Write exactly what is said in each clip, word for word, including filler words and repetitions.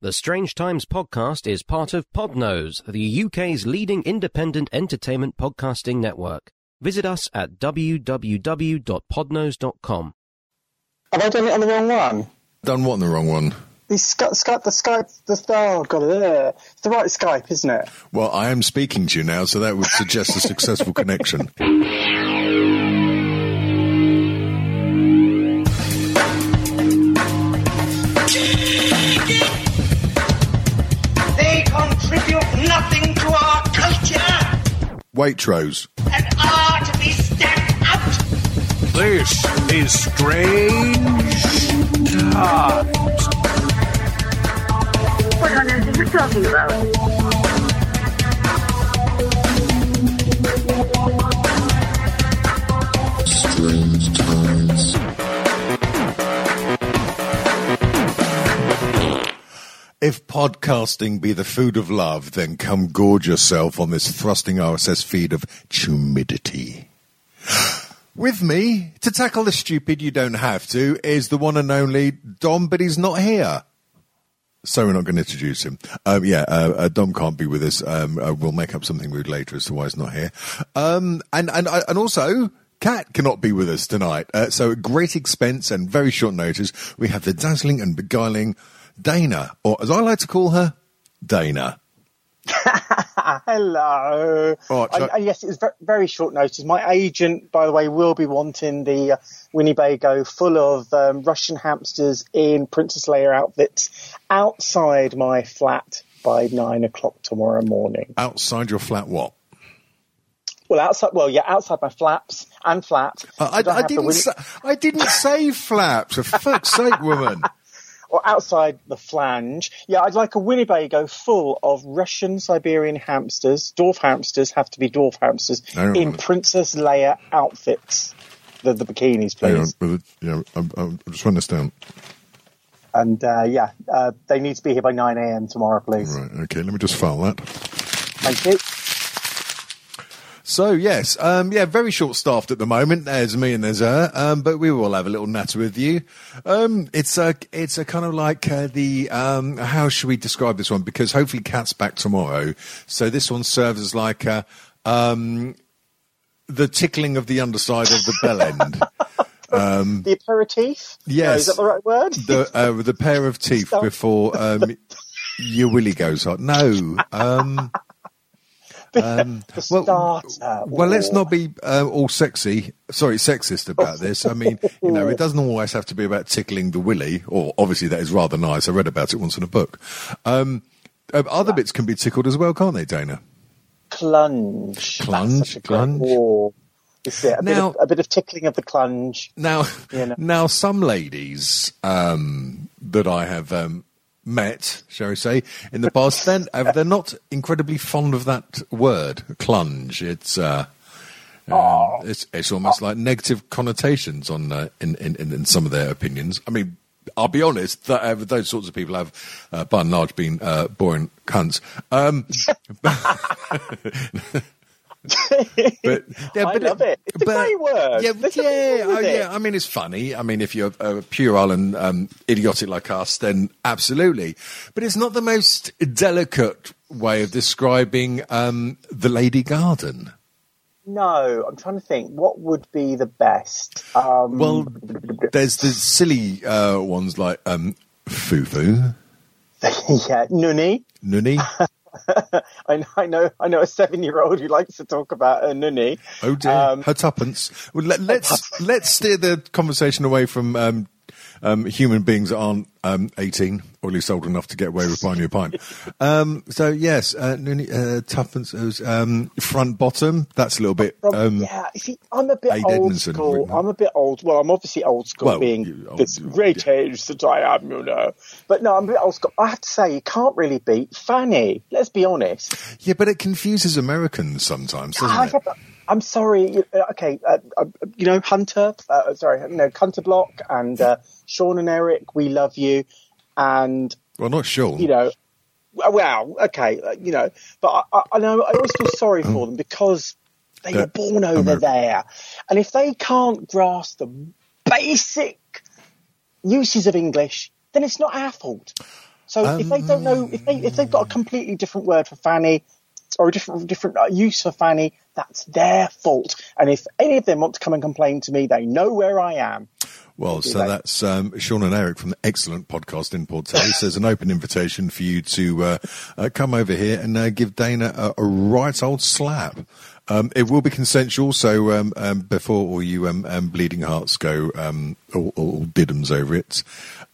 The Strange Times podcast is part of Podnose, the U K's leading independent entertainment podcasting network. Visit us at w w w dot podnose dot com. Have I done it on the wrong one? Done what on the wrong one? The Skype, Skype, the Skype, the oh god, ugh. It's the right Skype, isn't it? Well, I am speaking to you now, so that would suggest a successful connection. They contribute nothing to our culture. Waitrose. And are to be stamped out. This is Strange Times. What on earth are you talking about? Strange Times. If podcasting be the food of love, then come gorge yourself on this thrusting R S S feed of tumidity. With me, to tackle the stupid you don't have to, is the one and only Dom, but he's not here. So we're not going to introduce him. Um, yeah, uh, uh, Dom can't be with us. Um, uh, we'll make up something rude later as to why he's not here. Um, and, and, and also, Kat cannot be with us tonight. Uh, so at great expense and very short notice, we have the dazzling and beguiling Dana, or as I like to call her, Dana. Hello. Right, I, I, yes, it was very short notice. My agent, by the way, will be wanting the uh, Winnebago full of um, Russian hamsters in Princess Leia outfits outside my flat by nine o'clock tomorrow morning. Outside your flat, what? Well, outside. Well, yeah, outside my flaps and flat. Uh, I, I, I didn't. Win- say, I didn't say flaps. For fuck's sake, woman. Or outside the flange. Yeah, I'd like a Winnebago full of Russian Siberian hamsters, dwarf hamsters, have to be dwarf hamsters, in Princess Leia outfits. The, the bikinis, please. Yeah, I'm, I'm just writing this down. And, uh, yeah, uh, they need to be here by nine a.m. tomorrow, please. Right, okay, let me just file that. Thank you. So, yes, um, yeah, very short-staffed at the moment. There's me and there's her, um, but we will have a little natter with you. Um, it's a, it's a kind of like uh, the, um, how should we describe this one? Because hopefully Kat's back tomorrow. So this one serves as like uh, um, the tickling of the underside of the bell end. Um, the aperitif? Yes. No, is that the right word? The, uh, the pair of teeth before um, your willy goes hot. No. Um, Um, well, starter, well, let's not be uh, all sexy, sorry, sexist about this. I mean, you know, it doesn't always have to be about tickling the willy, or obviously that is rather nice. I read about it once in a book. Um, other bits can be tickled as well, can't they, Dana? Clunge. Clunge, clunge. Is it? A, now, bit of, a bit of tickling of the clunge. Now, you know? Now some ladies um, that I have... Um, met, shall we say, in the past, then they're not incredibly fond of that word, clunge. It's uh, uh it's it's almost like negative connotations on uh, in, in in some of their opinions. I mean, I'll be honest, that, uh, those sorts of people have, uh, by and large, been uh, boring cunts. Um, but, yeah, I but, love it. It's but, a great word. Yeah, yeah, oh, yeah. I mean, it's funny. I mean, if you're uh, puerile and um, idiotic like us, then absolutely. But it's not the most delicate way of describing um, the lady garden. No, I'm trying to think. What would be the best? Um... Well, there's the silly uh, ones like um, fufu. Yeah, nunny. Nunny. I, know, I know I know a seven-year-old who likes to talk about her nunny. Oh, dear. Um, her tuppence. Well, let, let's let's steer the conversation away from um, um, human beings that aren't um, eighteen, or at least old enough to get away with buying you a pint. Um, so, yes, uh, nunny, uh, tuppence, was, um, front bottom. That's a little bit... Um, yeah, see, I'm a bit Aid old Edmondson, school. I'm a bit old. Well, I'm obviously old school, well, being old, this great yeah. age that I am, you know. But no, I'm a bit old school. I have to say, you can't really beat Fanny. Let's be honest. Yeah, but it confuses Americans sometimes, doesn't I, it? I'm sorry. Okay, uh, you know, Hunter, uh, sorry, no, Hunter Block and uh, Sean and Eric, we love you. And well, not Sean. You know, well, okay, uh, you know, but I, I know I always feel sorry for them because they uh, were born over Amer- there, and if they can't grasp the basic uses of English, then it's not our fault. So um, if they don't know, if they if they've got a completely different word for fanny or a different different use for fanny, that's their fault. And if any of them want to come and complain to me, they know where I am. Well, so that's um, Sean and Eric from the excellent podcast Import Taste. There's an open invitation for you to uh, uh, come over here and uh, give Dana a, a right old slap. Um, it will be consensual, so um, um, before all you um, um, bleeding hearts go um, all, all diddums over it,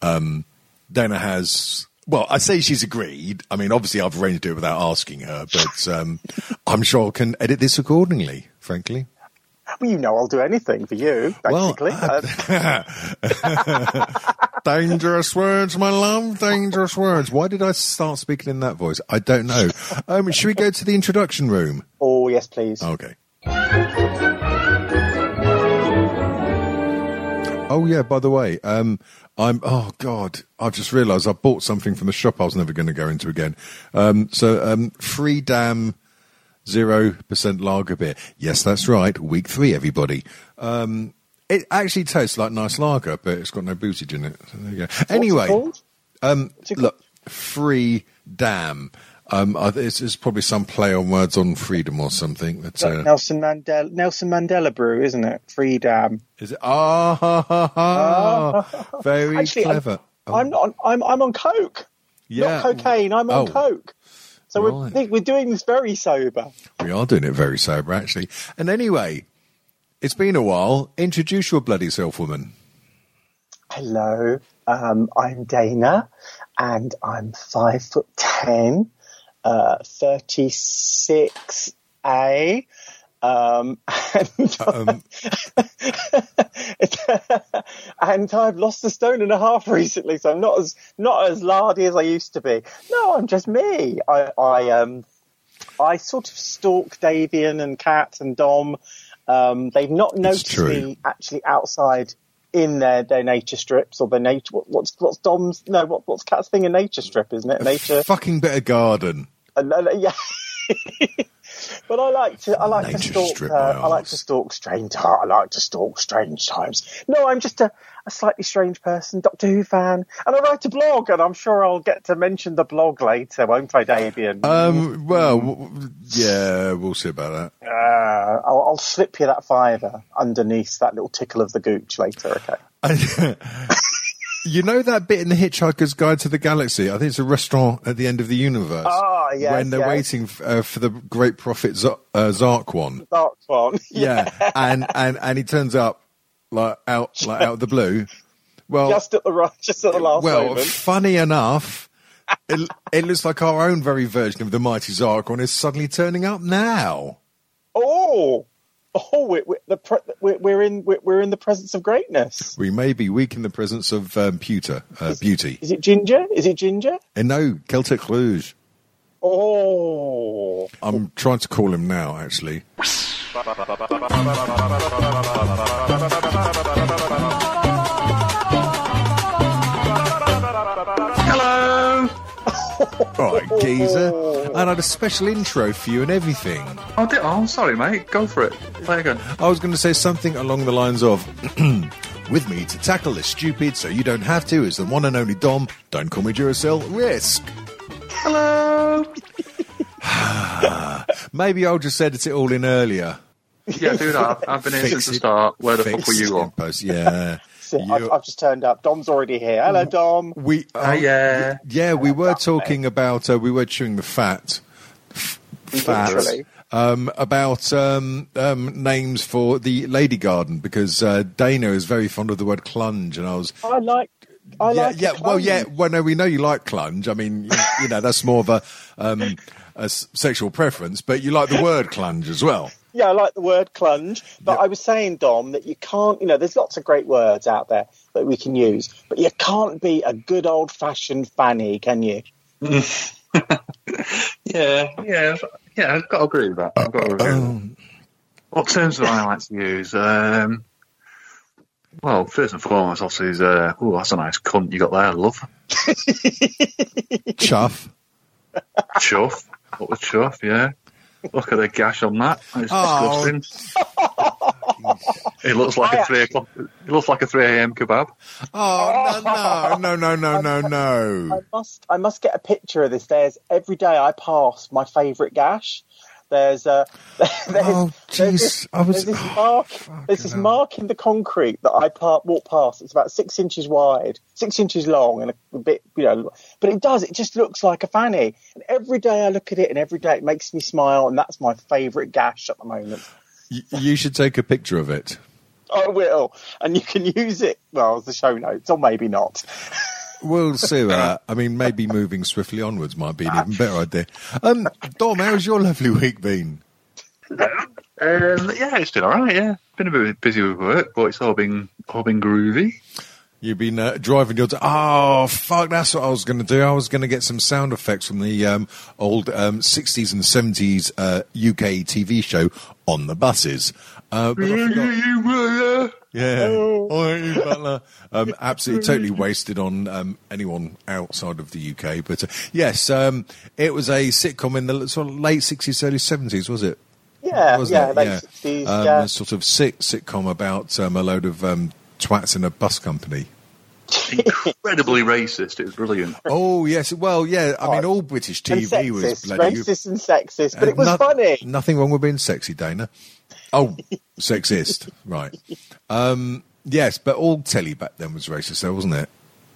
um, Dana has... Well, I say she's agreed. I mean, obviously, I've arranged to do it without asking her, but um, I'm sure I can edit this accordingly, frankly. Well, you know I'll do anything for you, basically. Well, I... Dangerous words, my love, dangerous words. Why did I start speaking in that voice? I don't know. Um, should we go to the introduction room? Oh, yes, please. Okay. Oh, yeah, by the way, um, I'm... Oh, God, I've just realised I bought something from the shop I was never going to go into again. Um, so, um, free damn... zero percent lager beer. Yes, that's right. Week three, everybody. Um, it actually tastes like nice lager, but it's got no bootage in it. So there you go. Anyway, um, look, free damn. Um, it's, it's probably some play on words on freedom or something. That's uh, Nelson Mandela, Nelson Mandela brew, isn't it? Free damn. Is it? Ah, ha, ha, ha. Ah. Very actually, clever. I'm, oh. I'm not. On, I'm I'm on coke. Yeah. Not cocaine. I'm on oh. coke. So right. we're, we're doing this very sober. We are doing it very sober, actually. And anyway, it's been a while. Introduce your bloody self, woman. Hello, um, I'm Dana, and I'm five foot ten, uh, thirty-six A. Um, and, um. and I've lost a stone and a half recently, so I'm not as not as lardy as I used to be. No, I'm just me. I, I um, I sort of stalk Davian and Kat and Dom. Um, they've not noticed me actually outside in their, their nature strips or their nature. What, what's what's Dom's? No, what, what's Kat's thing? A nature strip, isn't it? A nature a fucking bit of garden. And, uh, yeah. But I like to, I like Nature to stalk. Uh, I like to stalk strange. I like to stalk strange times. No, I'm just a, a slightly strange person, Doctor Who fan, and I write a blog. And I'm sure I'll get to mention the blog later, won't I, Davian? Um, well, yeah, we'll see about that. Uh, I'll, I'll slip you that fiver underneath that little tickle of the gooch later. Okay. You know that bit in the Hitchhiker's Guide to the Galaxy? I think it's a restaurant at the end of the universe. Oh, yes, when they're yes. waiting f- uh, for the great prophet Z- uh, Zarkon. Zarkon. Yeah. yeah. And, and, and he turns up like out, like out of the blue. Well, just at the, just at the last well, moment. Well, funny enough, it, it looks like our own very version of the mighty Zarkon is suddenly turning up now. Oh, Oh, we're, we're, the pre- we're in we're in the presence of greatness. We may be weak in the presence of um, pewter, uh, is, beauty. Is it ginger? Is it ginger? And no, Celtic Rouge. Oh. I'm trying to call him now, actually. All right, geezer. And I had a special intro for you and everything. Oh, did I? Oh, sorry, mate. Go for it. Play again. I was going to say something along the lines of, with me to tackle this stupid so you don't have to is the one and only Dom. Don't call me Duracell. Risk. Hello. Maybe I'll just edit it all in earlier. Yeah, do that. I've been in since the start. Where the fuck were you on? Post. Yeah. I've, I've just turned up. Dom's already here. Hello, Dom. We, uh, hey, yeah. Yeah, we were talking about, uh, we were chewing the fat, f- fat um, about um, um, names for the lady garden because uh, Dana is very fond of the word clunge, and I was. I like. I yeah, like. Yeah. Well, yeah. Well, no, we know you like clunge. I mean, you, you know, that's more of a, um, a sexual preference, but you like the word clunge as well. Yeah, I like the word clunge, but yep. I was saying, Dom, that you can't, you know, there's lots of great words out there that we can use, but you can't be a good old-fashioned fanny, can you? yeah, yeah, yeah, I've got to agree with that. I've got to agree with that. What terms do I like to use? Um, well, first and foremost, obviously, is, uh, oh, that's a nice cunt you got there, love. Chuff. Chuff. What was chuff, yeah. Look at the gash on that. It's oh. disgusting. It looks like I a three o'clock. It looks like a three a.m. kebab. Oh no no no no no no! I must I must get a picture of this. There's every day I pass my favourite gash. There's uh, there's, oh, there's, this, I was, there's this mark. Oh, there's this mark in the concrete that I part, walk past. It's about six inches wide, six inches long, and a bit, you know. But it does. It just looks like a fanny. And every day I look at it, and every day it makes me smile. And that's my favourite gash at the moment. You, you should take a picture of it. I will, and you can use it. Well, as the show notes, or maybe not. We'll see that. I mean, maybe moving swiftly onwards might be an even better idea. Um, Dom, how's your lovely week been? Um, yeah, it's been all right, yeah. Been a bit busy with work, but it's all been, all been groovy. You've been uh, driving your... T- oh, fuck, that's what I was going to do. I was going to get some sound effects from the um, old um, sixties and seventies uh, U K T V show, On the Buses. Uh, but I forgot. Yeah, oh. um, absolutely, totally wasted on um, anyone outside of the U K. But uh, yes, um, it was a sitcom in the sort of late sixties, early seventies, was it? Yeah, Wasn't yeah, it? late yeah. sixties. Um, yeah. A sort of sick sitcom about um, a load of um, twats in a bus company. Incredibly racist. It was brilliant. Oh yes, well yeah. I mean, all British T V sexist, was bloody racist and sexist, but it was no- funny. Nothing wrong with being sexy, Dana. Oh, sexist, right? Um, yes, but all telly back then was racist, though, wasn't it?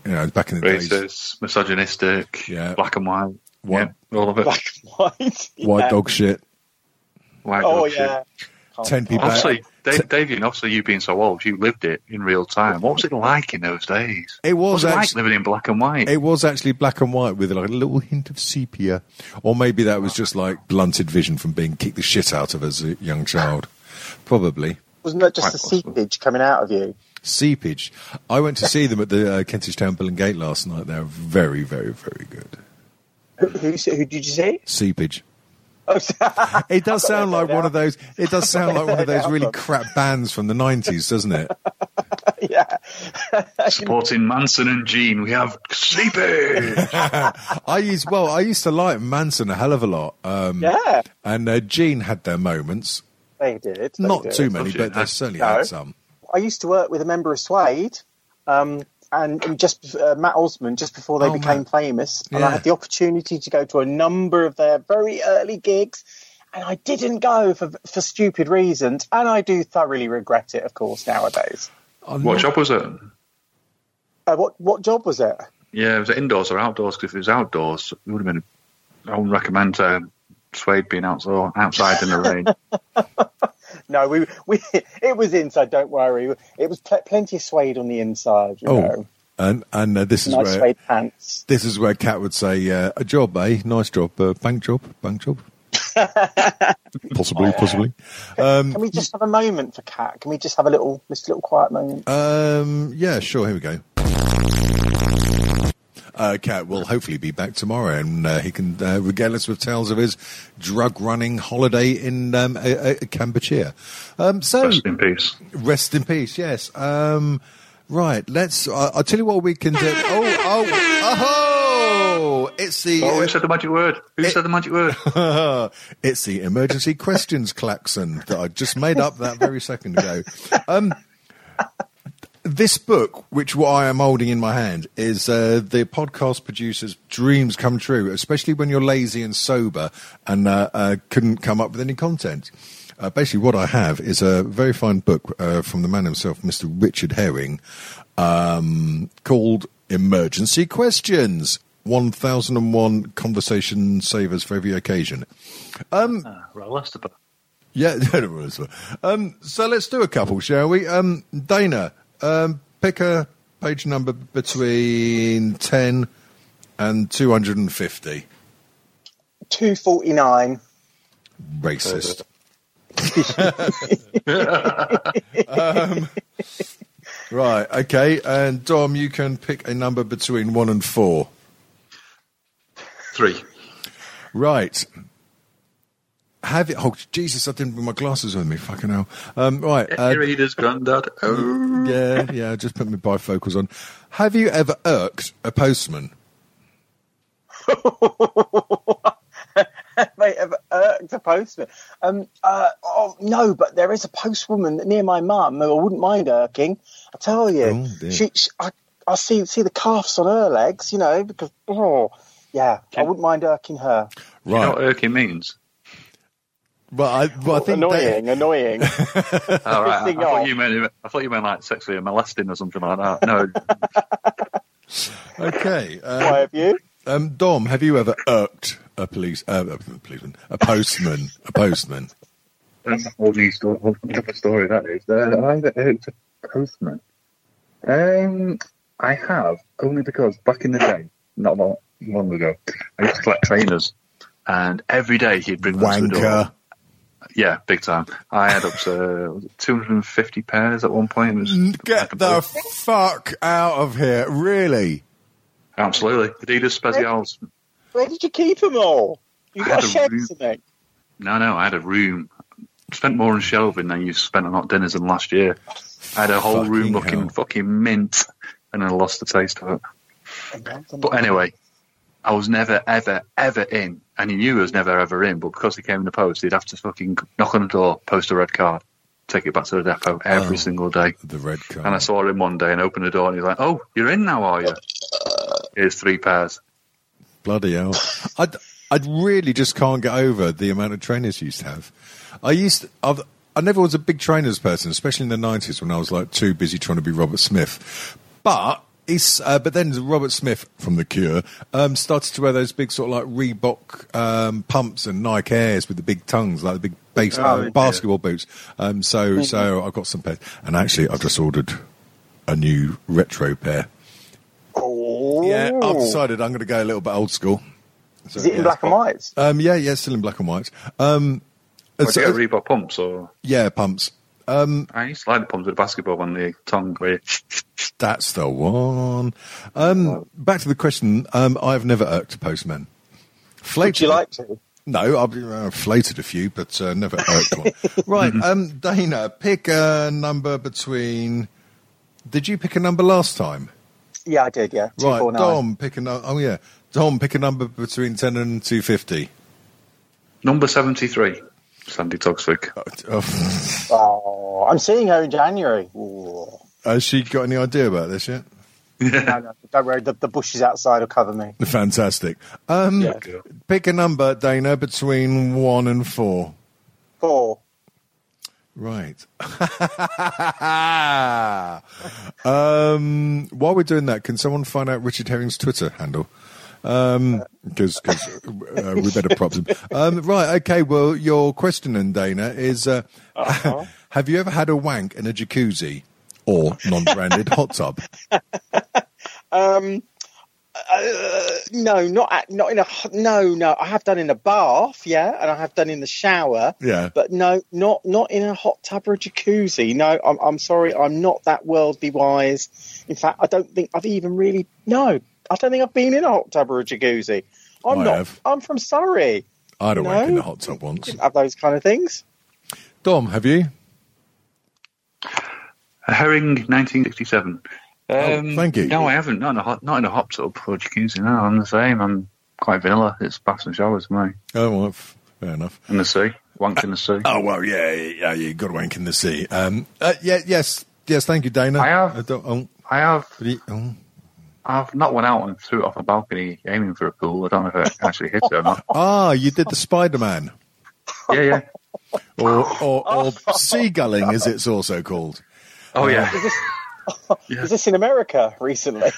You know, back in the racist, days, racist, misogynistic, yeah, black and white, white, yeah, all of it, black and white, yeah. White dog shit, white dog oh yeah. Shit. ten P Obviously, Dave, Davian, obviously you being so old, you lived it in real time. What was it like in those days? It was, what was actually, it like living in black and white. It was actually black and white with like a little hint of sepia, or maybe that was just like blunted vision from being kicked the shit out of as a young child. Probably. Wasn't that just a seepage coming out of you? Seepage. I went to see them at the uh, Kentish Town Bull and Gate last night. They were very, very, very good. Who, who, who did you see? Seepage. It does sound like one of those. It does sound like one of those really crap bands from the nineties, doesn't it? Yeah. Supporting Manson and Gene, we have Seepage. I used well. I used to like Manson a hell of a lot. Um, yeah. And uh, Gene had their moments. They did. They Not did. too many, but they certainly no. had some. I used to work with a member of Suede, um, and, and just uh, Matt Osman, just before they oh, became Matt. famous. And yeah. I had the opportunity to go to a number of their very early gigs, and I didn't go for for stupid reasons. And I do thoroughly regret it, of course, nowadays. I'm what not... job was it? Uh, what what job was it? Yeah, was it indoors or outdoors? Because if it was outdoors, it would have been. I wouldn't recommend. Uh, Suede being outside, outside in the rain. No, we we it was inside. Don't worry, it was pl- plenty of Suede on the inside. You oh, know. and and uh, this is nice where Suede pants. This is where Kat would say uh, a job, eh? Nice job, uh, bank job, bank job. possibly, possibly. Um, Can we just have a moment for Kat? Can we just have a little, just a little quiet moment? Um, yeah, sure. Here we go. Uh, Cat will hopefully be back tomorrow, and uh, he can uh, regale us with tales of his drug-running holiday in um, a, a Cambodia. Um, so, rest in peace. Rest in peace. Yes. Um, right. Let's. Uh, I'll tell you what we can do. Oh, oh, oh! It's the. Oh, who said the magic word? Who it, said the magic word? It's the emergency questions klaxon that I just made up that very second ago. Um. This book, which what I am holding in my hand, is uh, the podcast producer's dreams come true, especially when you're lazy and sober and uh, uh, couldn't come up with any content. Uh, basically, what I have is a very fine book uh, from the man himself, Mister Richard Herring, um, called Emergency Questions, one thousand one Conversation Savers for Every Occasion. Um, uh, well, that's the book. Yeah, that was. Um, so let's do a couple, shall we? Um, Dana. Um, pick a page number between ten and two hundred and fifty. Two forty nine. Racist. um, right. Okay. And Dom, you can pick a number between one and four. Three. Right. Have it? Oh, Jesus, I didn't bring my glasses with me. Fucking hell. Um, right. Uh, reader's granddad. Oh. Yeah, yeah, just put my bifocals on. Have you ever irked a postman? Have I ever irked expect a postman. Um, uh, oh, no, but there is a postwoman near my mum who I wouldn't mind irking. I tell you. Oh, she, she, I, I see see the calves on her legs, you know, because, oh, yeah, I wouldn't mind irking her. Right. You know what irking means? But I, but well, I think annoying, they... annoying. All right, I, I thought you meant I thought you meant like sexually molesting or something like that. No. Okay. Um, Why have you, um, Dom? Have you ever irked a police, uh, a policeman, a postman, a postman? That's a whole new story. Whole other story that is. Uh, I've irked a postman. Um, I have only because back in the day, not long, long ago, I used to collect trainers, and every day he'd bring them to the door. Yeah, big time. I had up to two hundred fifty pairs at one point. It was Get the fuck out of here, really? Absolutely. Adidas Specials. Where, where did you keep them all? You got a shed or something? No, no, I had a room. Spent more on shelving than you spent on hot dinners than last year. I had a whole fucking room looking hell. fucking mint, and I lost the taste of it. But anyway, I was never, ever, ever in. And he knew I was never, ever in, but because he came in the post, he'd have to fucking knock on the door, post a red card, take it back to the depot every oh, single day. The red card. And I saw him one day and opened the door and he's like, oh, you're in now, are you? Here's three pairs. Bloody hell. I I really just can't get over the amount of trainers you used to have. I used to, I've, I never was a big trainers person, especially in the nineties when I was like too busy trying to be Robert Smith. But... Uh, but then Robert Smith from The Cure um, started to wear those big sort of like Reebok um, pumps and Nike Airs with the big tongues, like the big base, oh, uh, basketball boots. Um, so mm-hmm. so I've got some pairs. And actually, I've just ordered a new retro pair. Oh. Yeah, I've decided I'm going to go a little bit old school. So, Is it yeah, in black and whites? Um, yeah, yeah, still in black and whites. Um, well, so, do you get Reebok pumps? Or? Yeah, pumps. Um, I used to like the pumps with the basketball on the tongue. Where that's the one. Um, back to the question. Um, I've never irked a postman. Flated. Would you like to? No, I've uh, flated a few, but uh, never irked one. Right, um, Dana, pick a number between. Did you pick a number last time? Yeah, I did. Yeah. Right, Dom, pick a number. Oh yeah, Dom, pick a number between ten and two fifty. Number seventy-three. Sandy Toxic. Oh. Oh, I'm seeing her in January. Ooh. Has she got any idea about this yet? Yeah. No, no, don't worry. The, the bushes outside will cover me. Fantastic. Um, yeah. Pick a number, Dana, between one and four. Four. Right. um, while we're doing that, can someone find out Richard Herring's Twitter handle? Um, because uh, we better prop them. Um, right, okay. Well, your question, then, Dana, is: uh, uh-huh. Have you ever had a wank in a jacuzzi or non-branded hot tub? Um, uh, no, not at, not in a no, no. I have done in a bath, yeah, and I have done in the shower, yeah. But no, not not in a hot tub or a jacuzzi. No, I'm I'm sorry, I'm not that worldly wise. In fact, I don't think I've even really no. I don't think I've been in a hot tub or a jacuzzi. I'm I not. Have. I'm from Surrey. I had a wank in the hot tub once. Didn't have those kind of things. Dom, have you? A Herring, nineteen sixty-seven. Um, oh, thank you. No, I haven't. Not in a hot, not in a hot tub or jacuzzi. No, I'm the same. I'm quite vanilla. It's baths and showers for me. Oh, well, fair enough. In the sea, wank uh, in the sea. Oh well, yeah, yeah, you got to wank in the sea. Um, uh, yeah, yes, yes. Thank you, Dana. I have. I, um, I have. Um, I've not went out and threw it off a balcony aiming for a pool. I don't know if it actually hit it or not. Ah, you did the Spider-Man. Yeah, yeah. Or, or, or seagulling, as it's also called. Oh, uh, yeah. Is this, oh, yeah. Is this in America recently?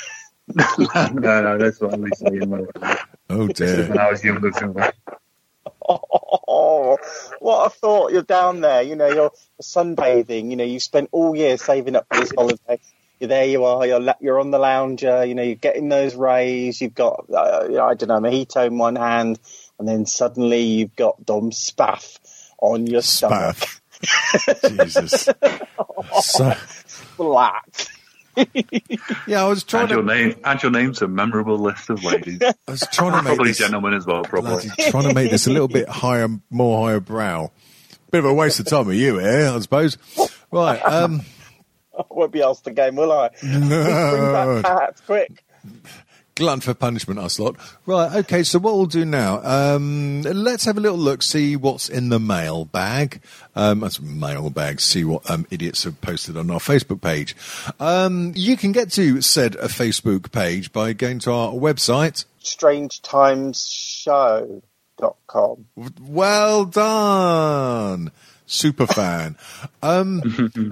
no, no, no, that's not recently in America. Oh, dear. When I was younger. Oh, what a thought. You're down there, you know, you're sunbathing. You know, you spent all year saving up for this holiday. You're there, you are, you're, you're on the lounger, you know, you're getting those rays, you've got, uh, I don't know, mojito in one hand, and then suddenly you've got Dom Spaff on your stomach. Spaff. Jesus. Oh, so... Black. Yeah, I was trying add to... Your name, add your name to a memorable list of ladies. I was trying to make probably this... gentlemen as well, probably. Trying to make this a little bit higher, more higher brow. Bit of a waste of time with you here, I suppose. Right, um... I won't be asked the game, will I? No. Bring back cats, quick. Glutton for punishment, us lot. Right, okay, so what we'll do now, um, let's have a little look, see what's in the mailbag. Um, that's mailbag, see what um, idiots have posted on our Facebook page. Um, you can get to said uh, Facebook page by going to our website, strange times show dot com. Well done! Super fan. Um,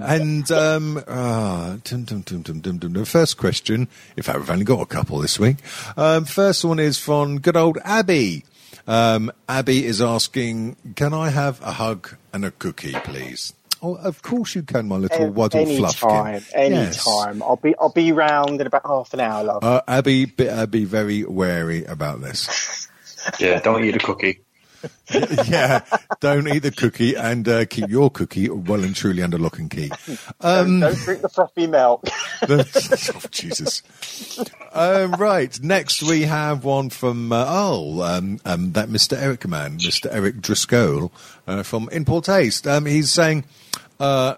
and um, oh, dum, dum, dum, dum, dum, dum. First question, in fact, we've only got a couple this week. Um, first one is from good old Abby. Um, Abby is asking, can I have a hug and a cookie, please? Oh, of course you can, my little waddle fluffkin. Any yes. time. I'll be, I'll be round in about half an hour, love. Uh, Abby, be, uh, be very wary about this. Yeah, don't eat a cookie. Yeah, don't eat the cookie and uh, keep your cookie well and truly under lock and key. Um, don't, don't drink the frothy milk. the, oh, Jesus. Uh, right, next we have one from, uh, oh, um, um, that Mister Eric man, Mister Eric Driscoll uh, from In Poor Taste. Um, he's saying, uh,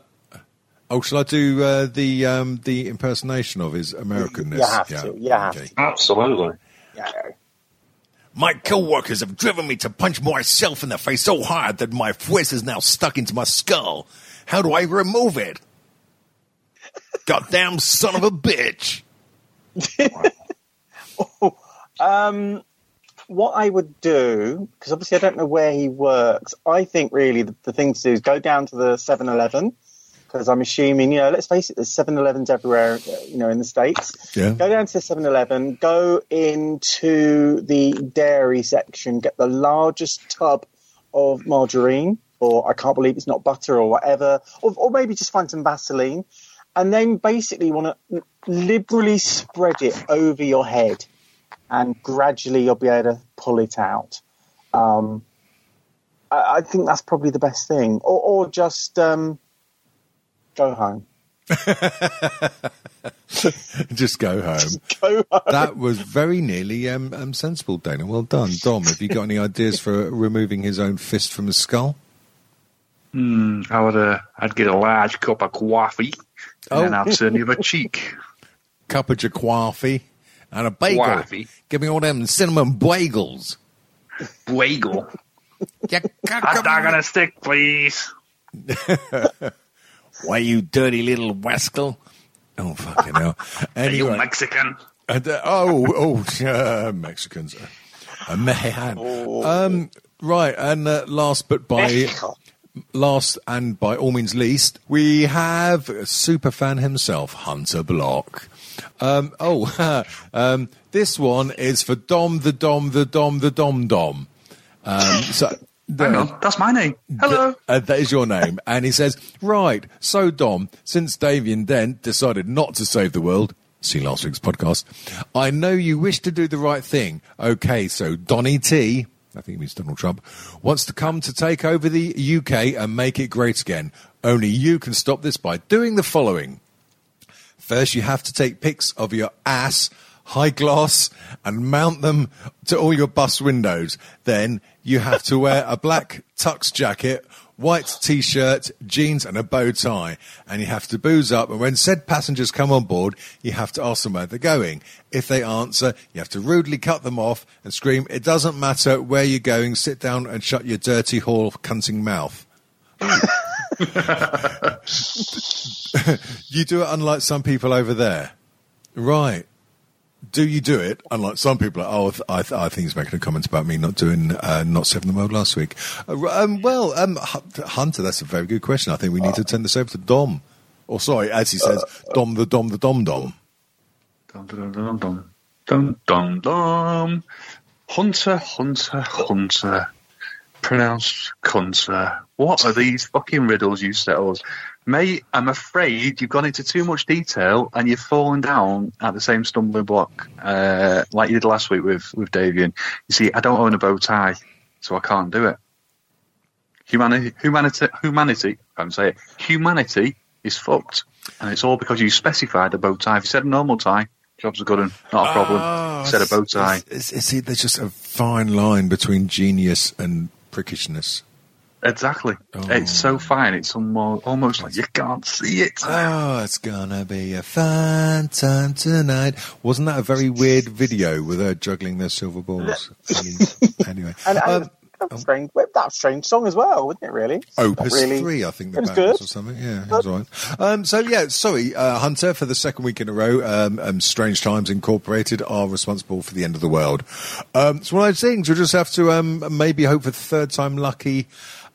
oh, shall I do uh, the um, the impersonation of his Americanness? You have yeah. to, you have okay. to. Absolutely. Yeah. My co-workers have driven me to punch myself in the face so hard that my fist is now stuck into my skull. How do I remove it? Goddamn son of a bitch. oh, um, what I would do, because obviously I don't know where he works, I think really the, the thing to do is go down to the seven eleven, because I'm assuming, you know, let's face it, there's seven elevens everywhere, you know, in the States. Yeah. Go down to the seven eleven, go into the dairy section, get the largest tub of margarine, or I can't believe it's not butter or whatever, or, or maybe just find some Vaseline, and then basically you want to liberally spread it over your head, and gradually you'll be able to pull it out. Um, I, I think that's probably the best thing. Or, or just... Um, Go home. Just go home. Just go home. That was very nearly um, um, sensible, Dana. Well done. Dom, have you got any ideas for removing his own fist from his skull? Hmm, I would, uh, I'd get a large cup of coffee oh. and I'd turn the other cheek. Cup of your coffee and a bagel. Coffee. Give me all them cinnamon bagels. Bagel. Hot dog on a stick, please. Why, you dirty little rascal? Oh, fucking hell. Anyway, are you Mexican? And, uh, oh, oh, uh, Mexicans. Uh, man. Oh. Um, right, and uh, last but by... last and by all means least, we have superfan himself, Hunter Block. Um, oh, um, this one is for Dom the Dom the Dom the Dom Dom. Um, so... Hang on, that's my name. Hello. Uh, that is your name. And he says, right, so Dom, since Davy and Dent decided not to save the world, see last week's podcast, I know you wish to do the right thing. Okay, so Donny T, I think it means Donald Trump, wants to come to take over the U K and make it great again. Only you can stop this by doing the following. First, you have to take pics of your ass, high gloss, and mount them to all your bus windows. Then you have to wear a black tux jacket, white T-shirt, jeans, and a bow tie. And you have to booze up. And when said passengers come on board, you have to ask them where they're going. If they answer, you have to rudely cut them off and scream, it doesn't matter where you're going. Sit down and shut your dirty whore cunting mouth. You do it unlike some people over there. Right. Do you do it? Unlike some people, oh, I, th- I think he's making a comment about me not doing, uh, not saving the world last week. Uh, um, well, um, Hunter, that's a very good question. I think we need to turn this over to Dom. Or sorry, as he says, Dom the Dom the Dom Dom. Dom Dom Dom Dom Dom Dom Dom. Hunter, Hunter, Hunter. Pronounced Cunter. What are these fucking riddles you set us? Mate, I'm afraid you've gone into too much detail and you've fallen down at the same stumbling block uh, like you did last week with, with Davian. You see, I don't own a bow tie, so I can't do it. Humanity, humanity, humanity, I can't say it. Humanity is fucked. And it's all because you specified a bow tie. If you said a normal tie, jobs are good and not a problem. Oh, said a bow tie. It's, it's, it's, there's just a fine line between genius and prickishness. Exactly. Oh. It's so fine. It's almost, almost like you can't see it. Oh, it's going to be a fine time tonight. Wasn't that a very weird video with her juggling their silver balls? Anyway. And, and um, that, was strange, that was a strange song as well, wasn't it, really? Opus really. three, I think. The it was good. Or something. Yeah, it was all right. Um, so, yeah, sorry, uh, Hunter, for the second week in a row, um, um, Strange Times Incorporated are responsible for the end of the world. Um, it's one of those things. We'll just have to um, maybe hope for the third time lucky.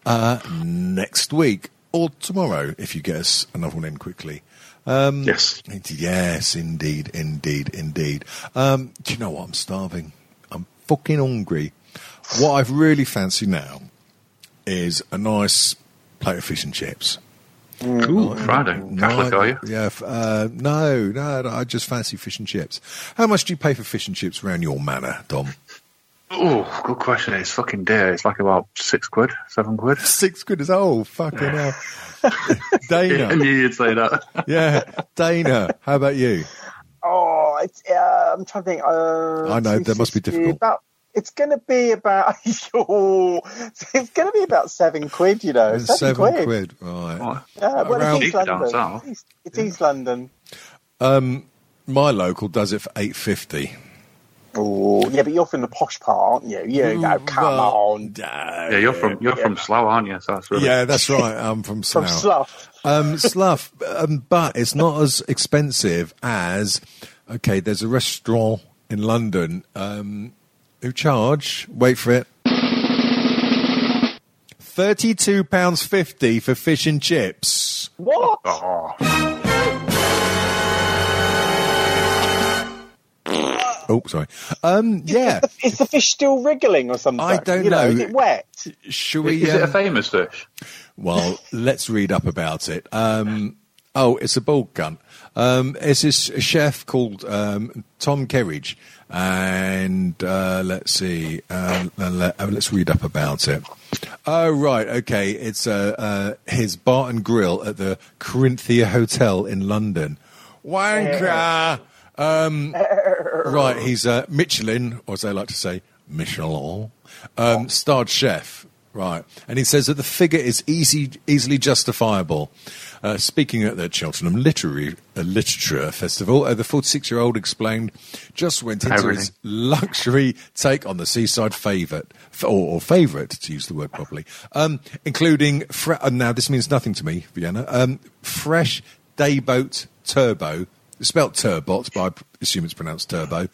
Uh, next week or tomorrow, if you get us another one in quickly. Um, yes. Yes, indeed, indeed, indeed. Um, do you know what? I'm starving. I'm fucking hungry. What I've really fancied now is a nice plate of fish and chips. Ooh, uh, Friday. Catholic, no, are you? Yeah, uh, no, no, no, I just fancy fish and chips. How much do you pay for fish and chips around your manor, Dom? Oh, good question. It's fucking dear. It's like about six quid, seven quid. Six quid is oh fucking hell. Dana, I knew you'd say that. Yeah, Dana. How about you? Oh, it's, uh, I'm trying to think. Uh, I know that must be difficult. About, it's going to be about. Oh, it's going to be about seven quid. You know, seven, seven quid. quid. Right. Oh, yeah, well, around, it's East London. It's, East, it's yeah. East London. Um, my local does it for eight fifty. Oh yeah, but you're from the posh part, aren't you? Yeah, no, come well, on. No, yeah, you're from you're yeah. from Slough, aren't you? So that's really... Yeah, that's right. I'm from Slough. From Slough. Um, Slough, um, but it's not as expensive as. Okay, there's a restaurant in London um, who charge. Wait for it. Thirty-two pounds fifty for fish and chips. What? Oh. Oh, sorry. Um, yeah. Is the, is the fish still wriggling or something? I don't you know. know. Is it wet? Should we, is um, it a famous fish? Well, let's read up about it. Um, oh, it's a bald cunt. Um, it's this chef called um, Tom Kerridge. And uh, let's see. Uh, let's read up about it. Oh, right. Okay. It's uh, uh, his bar and grill at the Corinthia Hotel in London. Wanker! Yeah. Um, right, he's uh, Michelin, or as they like to say, Michelin, um, starred chef. Right, and he says that the figure is easy, easily justifiable. Uh, speaking at the Cheltenham Literary uh, Literature Festival, uh, the forty-six-year-old explained just went into Everything. his luxury take on the seaside favourite, or, or favourite, to use the word properly, um, including, fre- uh, now this means nothing to me, Vienna, um, fresh dayboat turbo. It's spelled Turbot, but I assume it's pronounced Turbo.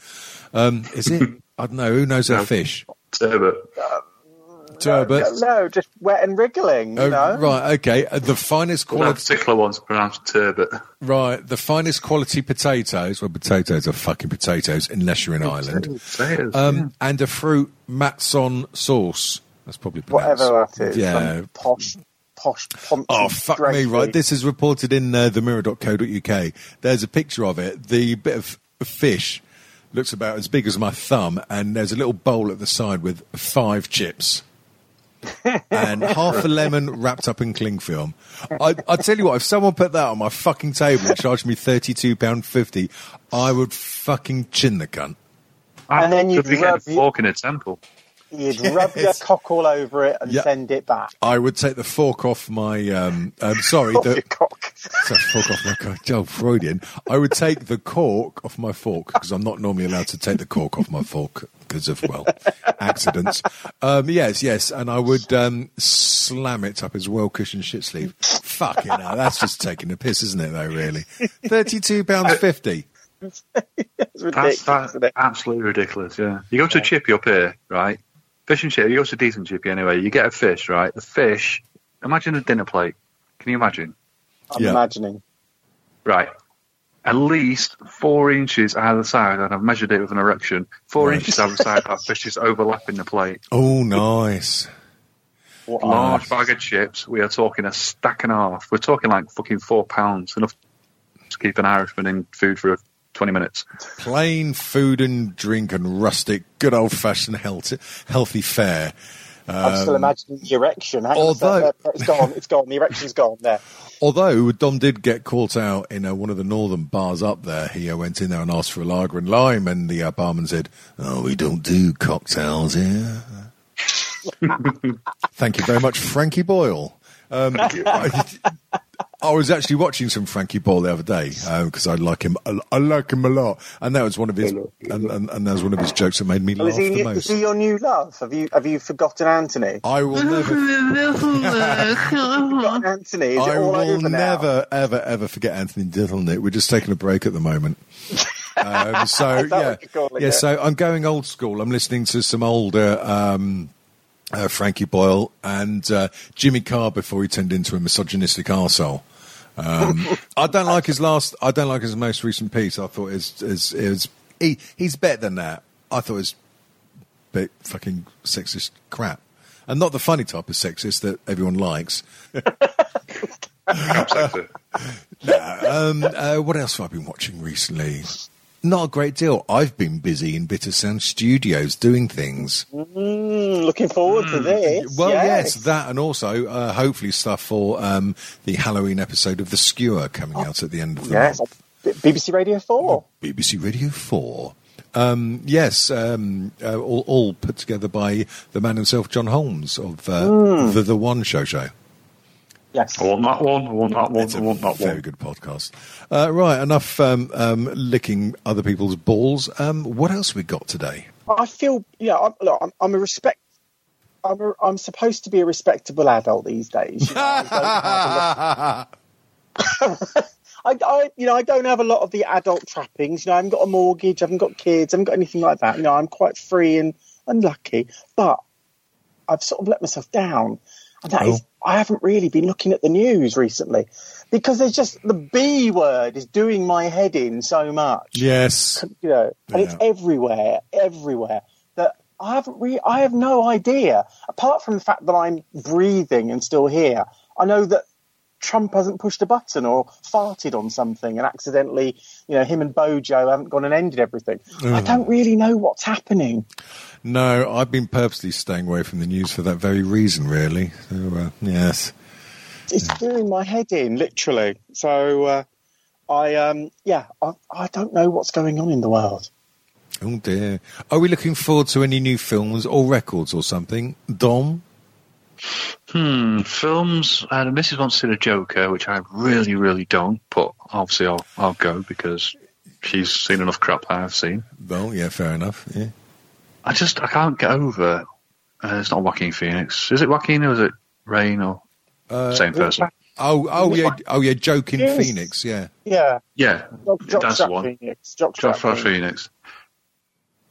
Um, is it? I don't know. Who knows no, her fish? Turbot. Um, Turbot. No, no, just wet and wriggling. Oh, you know? Right, okay. The finest quality... That particular one's pronounced Turbot. Right, the finest quality potatoes. Well, potatoes are fucking potatoes, unless you're in Ireland. Potatoes, um, yeah. And a fruit Matson sauce. That's probably pronounced. Whatever that is. Yeah. Posh. Posh, oh, fuck me, right? This is reported in uh, the mirror dot co dot U K. There's a picture of it. The bit of fish looks about as big as my thumb, and there's a little bowl at the side with five chips and half a lemon wrapped up in cling film. I, I tell you what, if someone put that on my fucking table and charged me thirty-two pounds fifty, I would fucking chin the cunt. And then you'd be getting a fork in a temple. You'd yes. rub your cock all over it and yep. send it back. I would take the fork off my... Um, um, sorry. Off the, your cock. Sorry, fork off my cock. Oh, Freudian. I would take the cork off my fork because I'm not normally allowed to take the cork off my fork because of, well, accidents. Um, yes, yes. And I would um, slam it up his well-cushioned shit sleeve. Fucking hell. That's just taking a piss, isn't it, though, really? thirty-two pounds fifty. That's ridiculous. That's that, absolutely ridiculous, yeah. You go to a chippy up here, right? Fish and chip, you go to a decent chippy anyway. You get a fish, right? The fish, imagine a dinner plate. Can you imagine? I'm yeah. imagining. Right. At least four inches either side, and I've measured it with an erection. Four right. inches either side, that fish is overlapping the plate. Oh, nice. What Large nice. bag of chips. We are talking a stack and a half. We're talking like fucking four pounds, enough to keep an Irishman in food for a twenty minutes. Plain food and drink and rustic, good old-fashioned healthy, healthy fare. Um, I'm still imagining the erection. Hang although it's gone, it's gone. The erection's gone there. Although Dom did get caught out in uh, one of the northern bars up there. He uh, went in there and asked for a lager and lime, and the uh, barman said, "Oh, we don't do cocktails here." Thank you very much, Frankie Boyle. Um, Thank you. I, I was actually watching some Frankie Boyle the other day because um, I like him. I, I like him a lot, and that was one of his and, and, and that was one of his jokes that made me oh, laugh is he, the most. Is he your new love? Have you have you forgotten Anthony? I will never. forgotten Anthony. Is I it all will over never now? ever ever forget Anthony Diddlenit. We're just taking a break at the moment. Um, so yeah, yeah. It? So I'm going old school. I'm listening to some older. Um, Uh, Frankie Boyle and uh, Jimmy Carr before he turned into a misogynistic arsehole. Um, I don't like his last. I don't like his most recent piece. I thought is is is he, he's better than that. I thought it was a bit fucking sexist crap, and not the funny type of sexist that everyone likes. uh, nah, um, uh, what else have I been watching recently? Not a great deal. I've been busy in Bitter Sound Studios doing things. Mm, looking forward mm. to this. Well, yes. yes, that and also uh, hopefully stuff for um, the Halloween episode of The Skewer coming oh, out at the end of the yes. month. B B C Radio four. B B C Radio four. Um, yes, um, uh, all, all put together by the man himself, John Holmes, of uh, mm. the, the One Show Show. Yes. I want that one, I want that one, I want that one. Very good podcast. Uh, right, enough um, um, licking other people's balls. Um, what else we got today? I feel, yeah, I'm, look, I'm, I'm a respect. I'm, a, I'm supposed to be a respectable adult these days. You know? I, I, I, you know, I don't have a lot of the adult trappings. You know, I haven't got a mortgage, I haven't got kids, I haven't got anything like that. You know, I'm quite free and unlucky, but I've sort of let myself down. And that oh. is, I haven't really been looking at the news recently because there's just the B word is doing my head in so much. Yes. You know, yeah. And it's everywhere, everywhere that I haven't really, I have no idea apart from the fact that I'm breathing and still here. I know that Trump hasn't pushed a button or farted on something and accidentally, you know, him and Bojo haven't gone and ended everything. Mm. I don't really know what's happening. No, I've been purposely staying away from the news for that very reason, really. So, uh, yes. It's yeah. doing my head in, literally. So, uh, I, um, yeah, I, I don't know what's going on in the world. Oh, dear. Are we looking forward to any new films or records or something? Dom? Hmm, films. Uh, the missus wants to see The Joker, which I really, really don't, but obviously I'll, I'll go because she's seen enough crap that I've seen. Well, yeah, fair enough, yeah. I just, I can't get over, uh, it's not Joaquin Phoenix. Is it Joaquin or is it Rain or uh, same person? Oh, oh yeah, oh yeah, Joaquin Phoenix, yeah. Yeah. Yeah, that's the one. Joaquin Phoenix.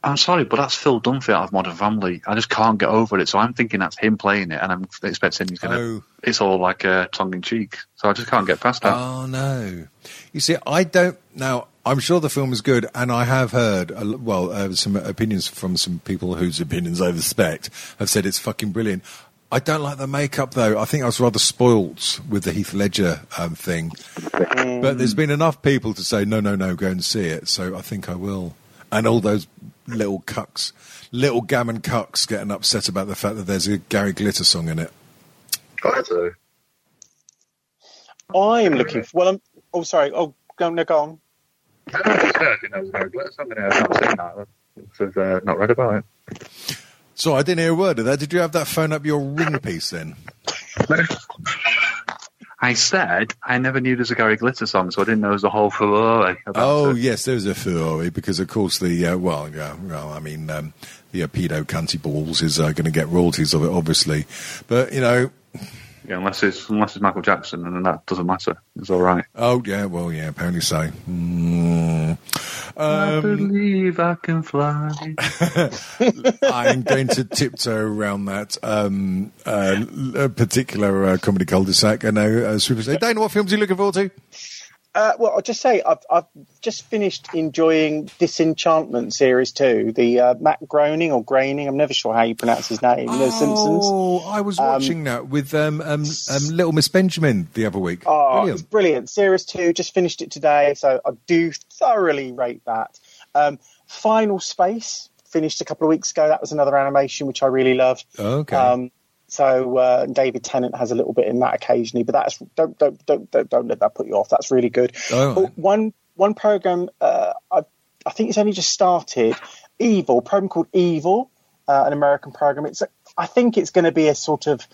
I'm sorry, but that's Phil Dunphy out of Modern Family. I just can't get over it. So I'm thinking that's him playing it and I'm expecting he's going to, oh. it's all like uh, tongue in cheek. So I just can't get past that. Oh, no. You see, I don't, now, I'm sure the film is good, and I have heard, well, uh, some opinions from some people whose opinions I respect have said it's fucking brilliant. I don't like the makeup, though. I think I was rather spoilt with the Heath Ledger um, thing. Mm. But there's been enough people to say, no, no, no, go and see it. So I think I will. And all those little cucks, little gammon cucks getting upset about the fact that there's a Gary Glitter song in it. I do. I'm looking for... Well, I'm... Oh, sorry. Oh, go, no, go on. I don't know if I've uh, not read about it. So I didn't hear a word of that. Did you have that phone up your ring piece then? I said I never knew there's a Gary Glitter song, so I didn't know there was a whole furore. Oh, it. Yes, there's a furore because, of course, the uh, well, uh, well, I mean, um, the uh, pedo cunty balls is uh, going to get royalties of it, obviously, but you know. Yeah, unless it's unless it's Michael Jackson, and then that doesn't matter. It's all right. Oh yeah, well yeah, apparently so. Mm. Um, I believe I can fly. I'm going to tiptoe around that um, uh, a particular uh, comedy cul-de-sac. I know. Uh, Super State. Dana, what films are you looking forward to? Uh, well, I'll just say I've, I've just finished enjoying Disenchantment Series two, the uh, Matt Groening or Groening, I'm never sure how you pronounce his name, oh, The Simpsons. Oh, I was watching um, that with um, um, um, Little Miss Benjamin the other week. Oh, brilliant. It's brilliant. Series two, just finished it today, so I do thoroughly rate that. Um, Final Space, finished a couple of weeks ago. That was another animation which I really loved. Okay. Um, So uh, David Tennant has a little bit in that occasionally, but that's don't don't don't don't, don't let that put you off. That's really good. Oh. One one program uh, I I think it's only just started. Evil program called Evil, uh, an American program. It's I think it's going to be a sort of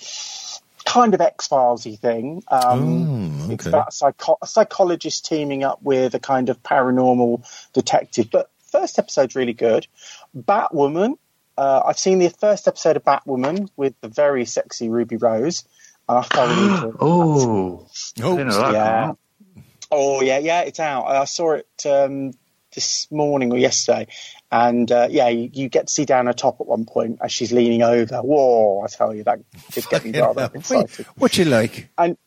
kind of X-Filesy thing. Um, oh, okay. It's about a, psycho- a psychologist teaming up with a kind of paranormal detective. But first episode's really good. Batwoman. Uh, I've seen the first episode of Batwoman with the very sexy Ruby Rose. I thoroughly enjoyed it. Oh, oh, yeah. Oh, yeah, yeah, it's out. I saw it um, this morning or yesterday. And, uh, yeah, you, you get to see Diana Topp at one point as she's leaning over. Whoa, I tell you, that did get me rather excited. What you like? And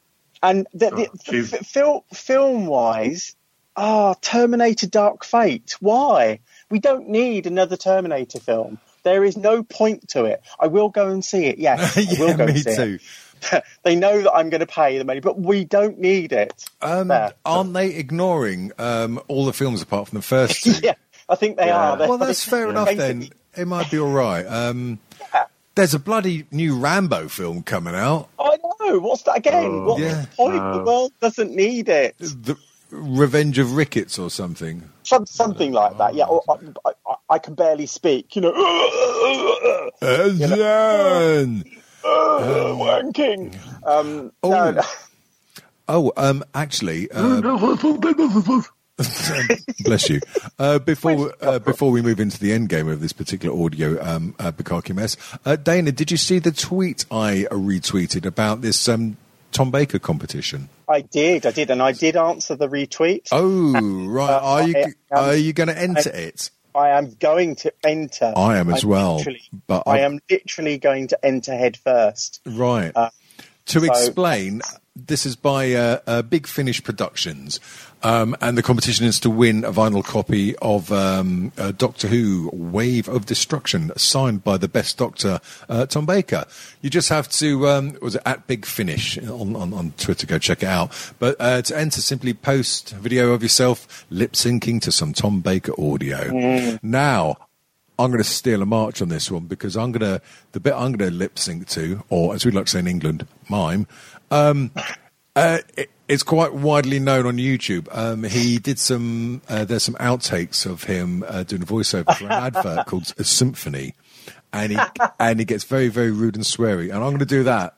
and the, the, oh, the, fil- film-wise, ah, oh, Terminator Dark Fate. Why? We don't need another Terminator film. There is no point to it. I will go and see it, yes. yeah, I will go me and see too. It. They know that I'm going to pay the money, but we don't need it. Um, aren't they ignoring um, all the films apart from the first two? yeah, I think they yeah. are. They're, well, that's fair yeah. enough Basically. Then. It might be all right. Um, yeah. There's a bloody new Rambo film coming out. I know. What's that again? Oh, What's yeah. the point? No. The world doesn't need it. The Revenge of Ricketts or something. Some, something like oh, that, yeah. Or, I, I, I can barely speak, you know. You know? Uh, wanking. Um, oh, no, no. oh um, actually, uh, bless you. Uh, before uh, before we move into the end game of this particular audio um, uh, Bukkake mess, uh, Dana, did you see the tweet I retweeted about this um, Tom Baker competition? I did, I did, and I did answer the retweet. Oh, right. Uh, are you I, um, are you going to enter I, it? I am going to enter. I am as I'm well. But I am literally going to enter head first. Right. Uh, to so, explain, this is by uh, uh, Big Finish Productions, um, and the competition is to win a vinyl copy of um, uh, Doctor Who Wave of Destruction, signed by the best Doctor, uh, Tom Baker. You just have to, um, was it at Big Finish on, on, on Twitter, go check it out. But uh, to enter, simply post a video of yourself lip-syncing to some Tom Baker audio. Mm. Now, I'm going to steal a march on this one, because I'm going to, the bit I'm going to lip-sync to, or as we like to say in England, mime, Um, uh, it, it's quite widely known on YouTube. Um, he did some, uh, there's some outtakes of him uh, doing a voiceover for an advert called A Symphony. And he, and he gets very, very rude and sweary. And I'm going to do that.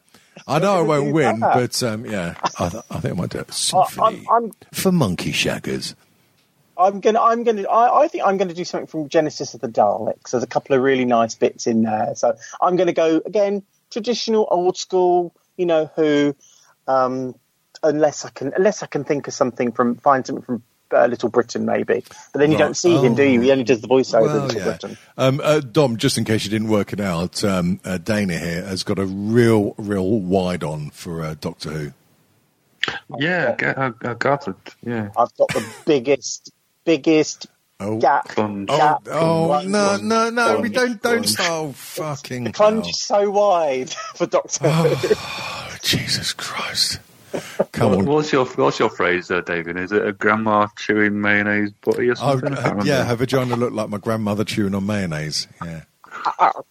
I know I won't win, that. but um, yeah, I, th- I think I might do it. Symphony uh, I'm, I'm, for monkey shaggers. I'm gonna, I'm gonna, I, I think I'm gonna do something from Genesis of the Daleks. There's a couple of really nice bits in there. So I'm gonna go again, traditional, old school. You know who, um, unless I can, unless I can think of something from, find something from uh, Little Britain, maybe. But then you right. don't see oh. him, do you? He only does the voiceover well, in Little yeah. Britain. Um, uh, Dom, just in case you didn't work it out, um, uh, Dana here has got a real, real wide on for uh, Doctor Who. Yeah, I, I got it. Yeah, I've got the biggest, biggest. Oh, gap, plunge. gap oh, plunge. oh no, no, no! Plunge. We don't, don't. Plunge. Oh, fucking! The plunge hell. is so wide for Doctor Who. Oh, Jesus Christ! Come what, on. What's your What's your phrase there, David? Is it a grandma chewing mayonnaise body or something? Oh, uh, yeah, her vagina looked like my grandmother chewing on mayonnaise. Yeah. Oh,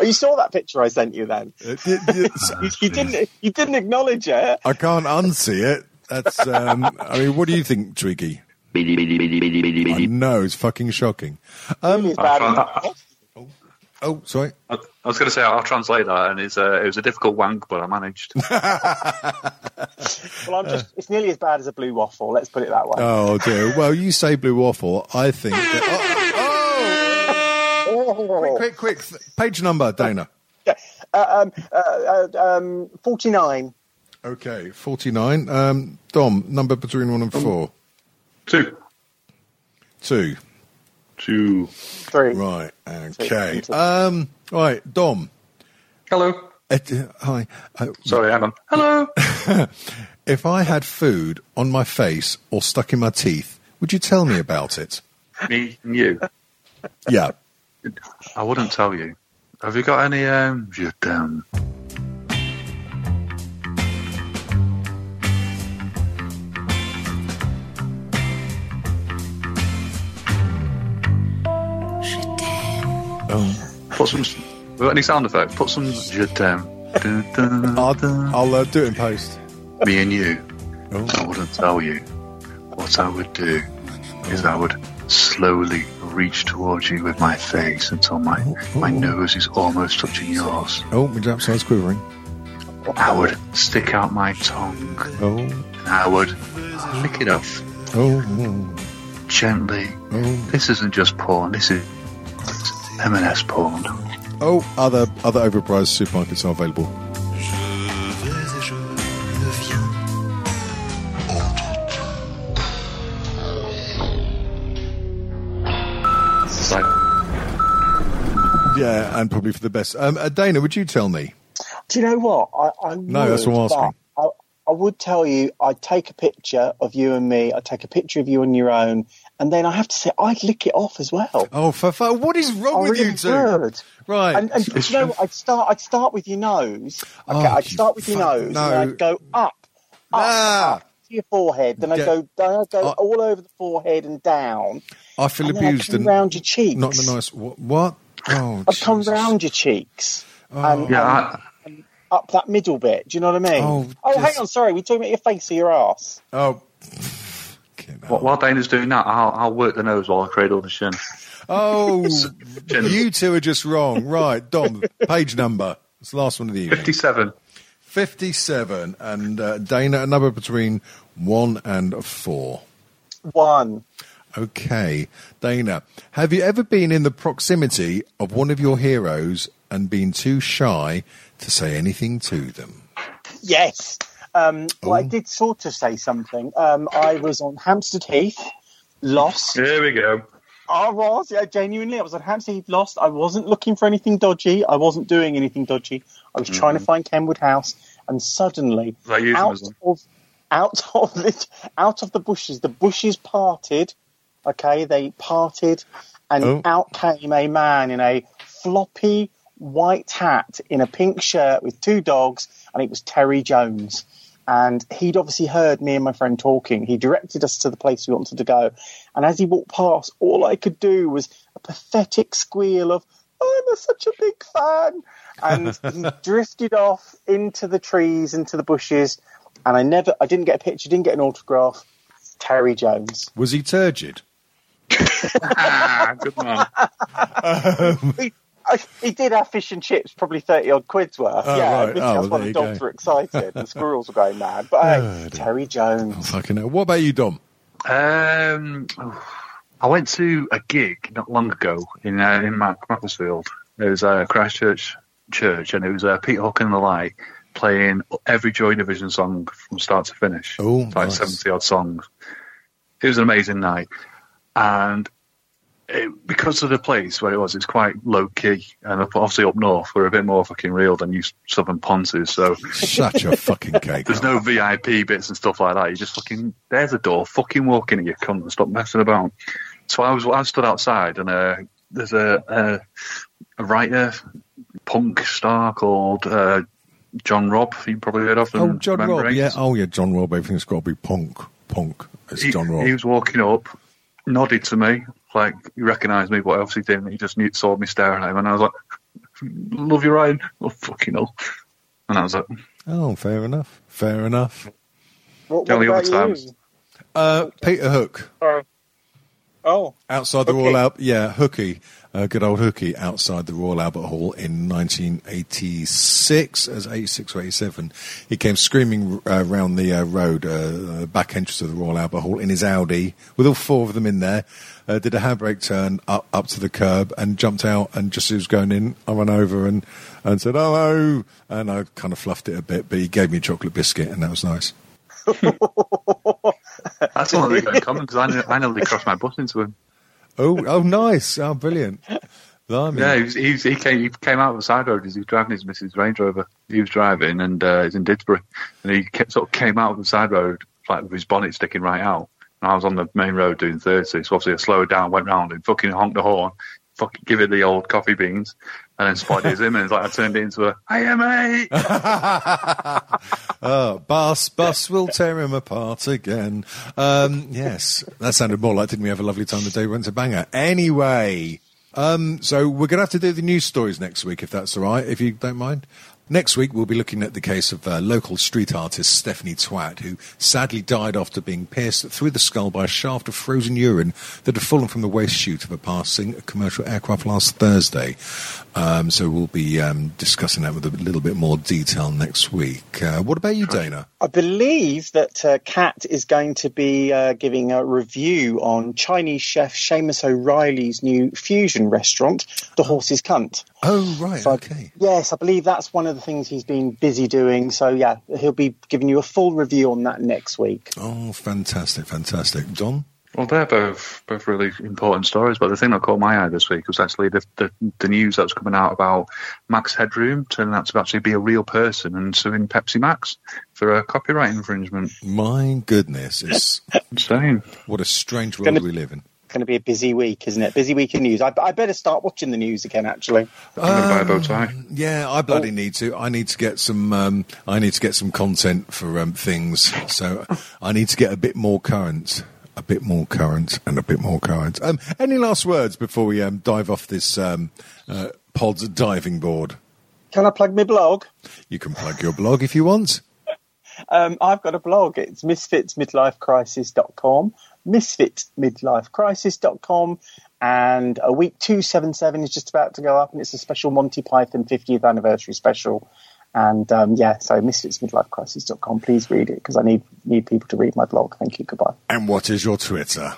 you saw that picture I sent you then? It, it, you, you didn't. You didn't acknowledge it. I can't unsee it. That's. Um, I mean, what do you think, Twiggy? I know, it's fucking shocking. Um, oh, oh, sorry. I, I was going to say, I'll translate that, and it's a, it was a difficult wank, but I managed. Well, I'm just, it's nearly as bad as a blue waffle, let's put it that way. Oh, dear. Well, you say blue waffle, I think... That, oh, oh. Quick, quick, quick. Page number, Dana. Yeah. Uh, um, uh, um, forty-nine. Okay, forty-nine. Um, Dom, number between one and four. Two. Two. Two. Three. Right, okay. Three. Um, right, Dom. Hello. Uh, hi. Uh, Sorry, hang on. Hello. If I had food on my face or stuck in my teeth, would you tell me about it? Me and you? Yeah. I wouldn't tell you. Have you got any... Um, you're down. Oh. Put some. Without any sound effect, put some. I'll, I'll uh, do it in post. Me and you. Oh. I wouldn't tell you. What I would do is I would slowly reach towards you with my face until my, oh, oh, my nose is almost touching yours. Oh, my lap side's quivering. I would stick out my tongue. Oh. And I would lick it off. Oh. oh. Gently. Oh. This isn't just porn, this is M and S porn. Oh, other, other overpriced supermarkets are available. Yeah, and probably for the best. Um, uh, Dana, would you tell me? Do you know what? I, I no, would, that's what I'm asking. I, I would tell you, I'd take a picture of you and me. I'd take a picture of you on your own. And then I have to say, I'd lick it off as well. Oh, for, for what is wrong I with really you two? Would. Right. And, and you know what? I'd start, I'd start with your nose. Okay, oh, I'd start with your nose. No. And I'd go up, up, ah. up to your forehead. Then I'd go, then I'd go I, all over the forehead and down. I feel and abused. And round your cheeks. Not the nice. What? what? Oh, I'd come round your cheeks. Oh. And, yeah, I, and up that middle bit. Do you know what I mean? Oh, oh just... hang on, sorry. We're talking about your face or your ass? Oh. Well, while Dana's doing that, I'll, I'll work the nose while I cradle the shin. Oh, you two are just wrong. Right, Dom, page number. It's the last one of the evening. fifty-seven. fifty-seven. And uh, Dana, a number between one and four. One. Okay. Dana, have you ever been in the proximity of one of your heroes and been too shy to say anything to them? Yes. Um, well, I did sort of say something. Um, I was on Hampstead Heath, lost. Here we go. I was, yeah, genuinely. I was on Hampstead Heath, lost. I wasn't looking for anything dodgy. I wasn't doing anything dodgy. I was mm-hmm. trying to find Kenwood House, and suddenly, out of, out, of the, out of the bushes, the bushes parted. Okay, they parted, and oh. out came a man in a floppy white hat, in a pink shirt with two dogs, and it was Terry Jones. And he'd obviously heard me and my friend talking. He directed us to the place we wanted to go. And as he walked past, all I could do was a pathetic squeal of, oh, I'm such a big fan. And he drifted off into the trees, into the bushes. And I never, I didn't get a picture, didn't get an autograph. Terry Jones. Was he turgid? ah, good man. Um, he, I, he did have fish and chips, probably thirty-odd quid's worth. Oh, yeah, right. oh, that's why the dogs go. were excited. The squirrels were going mad. But hey, oh, Terry Jones. Oh, fucking hell. What about you, Dom? Um, I went to a gig not long ago in uh, in Macclesfield. It was a Christchurch church, and it was uh, Peter Hook and the Light playing every Joy Division song from start to finish. Oh, like nice. seventy-odd songs. It was an amazing night. And... It, because of the place where it was, it's quite low key, and obviously up north we're a bit more fucking real than you southern ponces. So such a fucking cake. There's no V I P bits and stuff like that. You just fucking there's a door, fucking walk in at you cunt and stop messing about. So I was I stood outside, and uh, there's a, a a writer punk star called uh, John Robb. You've probably heard of him. Oh, John Robb. It. Yeah. Oh yeah, John Robb. Everything's got to be punk, punk. It's he, John Robb. He was walking up, nodded to me. Like, he recognised me, but I obviously didn't. He just knew, saw me staring at him, and I was like, love you, Ryan. Oh, fucking hell. And I was like... Oh, fair enough. Fair enough. What, what about other times. You? Uh, Peter Hook. Uh, oh. Outside the okay. Royal Albert... Yeah, Hooky. Uh, good old Hooky outside the Royal Albert Hall in nineteen eighty-six, as eighty-six or eighty-seven. He came screaming uh, round the uh, road, uh, back entrance of the Royal Albert Hall, in his Audi, with all four of them in there. Uh, did a handbrake turn up, up to the curb and jumped out, and just as he was going in, I ran over and, and said, hello, and I kind of fluffed it a bit, but he gave me a chocolate biscuit, and that was nice. That's one thing in common, because I, I nearly crashed my butt into him. Oh, oh, nice. Oh, brilliant. Blimey. Yeah, he, was, he, was, he, came, he came out of the side road as he was driving his Missus Range Rover. He was driving, and uh, he's in Didsbury, and he kept, sort of came out of the side road like with his bonnet sticking right out. And I was on the main road doing thirty, so obviously I slowed down, went round and fucking honked the horn, fucking give it the old coffee beans, and then spotted him, and it's like I turned it into a, hey, mate! oh, bus, bus will tear him apart again. Um, yes, that sounded more like, didn't we have a lovely time the day we went to Bangor? Anyway, um, so we're going to have to do the news stories next week, if that's all right, if you don't mind. Next week, we'll be looking at the case of uh, local street artist Stephanie Twat, who sadly died after being pierced through the skull by a shaft of frozen urine that had fallen from the waste chute of a passing commercial aircraft last Thursday. Um, so we'll be um, discussing that with a little bit more detail next week. Uh, what about you, Dana? I believe that uh, Kat is going to be uh, giving a review on Chinese chef Seamus O'Reilly's new fusion restaurant, The Horse's Cunt. Oh, right, so, okay. Yes, I believe that's one of the things he's been busy doing. So, yeah, he'll be giving you a full review on that next week. Oh, fantastic, fantastic. Don? Well, they're both, both really important stories, but the thing that caught my eye this week was actually the, the, the news that was coming out about Max Headroom turning out to actually be a real person and suing Pepsi Max for a copyright infringement. My goodness, it's insane. What a strange world gonna- we live in. Going to be a busy week, isn't it? Busy week in news. I, I better start watching the news again, actually. I'm um, going to buy a bow tie. Yeah, I bloody oh. need to. I need to get some. Um, I need to get some content for um, things. So I need to get a bit more current, a bit more current, and a bit more current. Um, any last words before we um, dive off this um, uh, pod's diving board? Can I plug my blog? You can plug your blog if you want. um, I've got a blog. It's misfits midlife crisis dot com. misfit midlife crisis dot com, and a week two seventy-seven is just about to go up, and it's a special Monty Python fiftieth anniversary special. And um, yeah, so misfits midlife crisis dot com, please read it, because I need need people to read my blog. Thank you, goodbye. And what is your Twitter?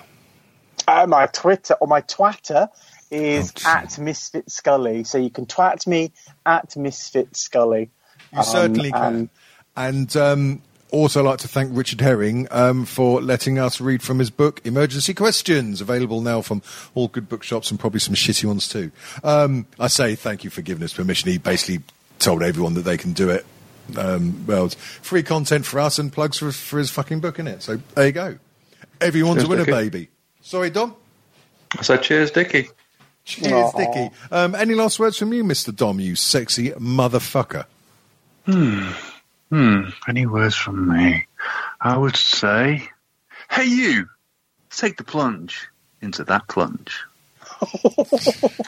Uh, my Twitter, or my Twatter, is oh, at Misfit Scully, so you can twat me at Misfit Scully. You um, certainly can. Um, and... Um... Also, I'd like to thank Richard Herring um, for letting us read from his book, Emergency Questions, available now from all good bookshops and probably some shitty ones too. Um, I say thank you for giving us permission. He basically told everyone that they can do it. Um, well, it's free content for us and plugs for, for his fucking book, innit? So there you go. Everyone's a winner, baby. Sorry, Dom? I said cheers, Dickie. Cheers, Dickie. Um, any last words from you, Mister Dom, you sexy motherfucker? Hmm. Hmm, any words from me? I would say, hey you, take the plunge into that clunge.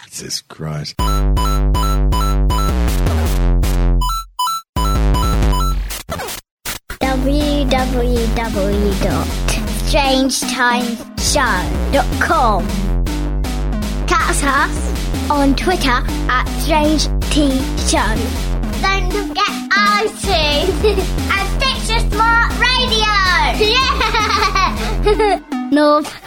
Jesus Christ. w w w dot strange time show dot com. Catch us on Twitter at Strange T Show. Don't forget iTunes and Stitcher Smart Radio. Yeah. North.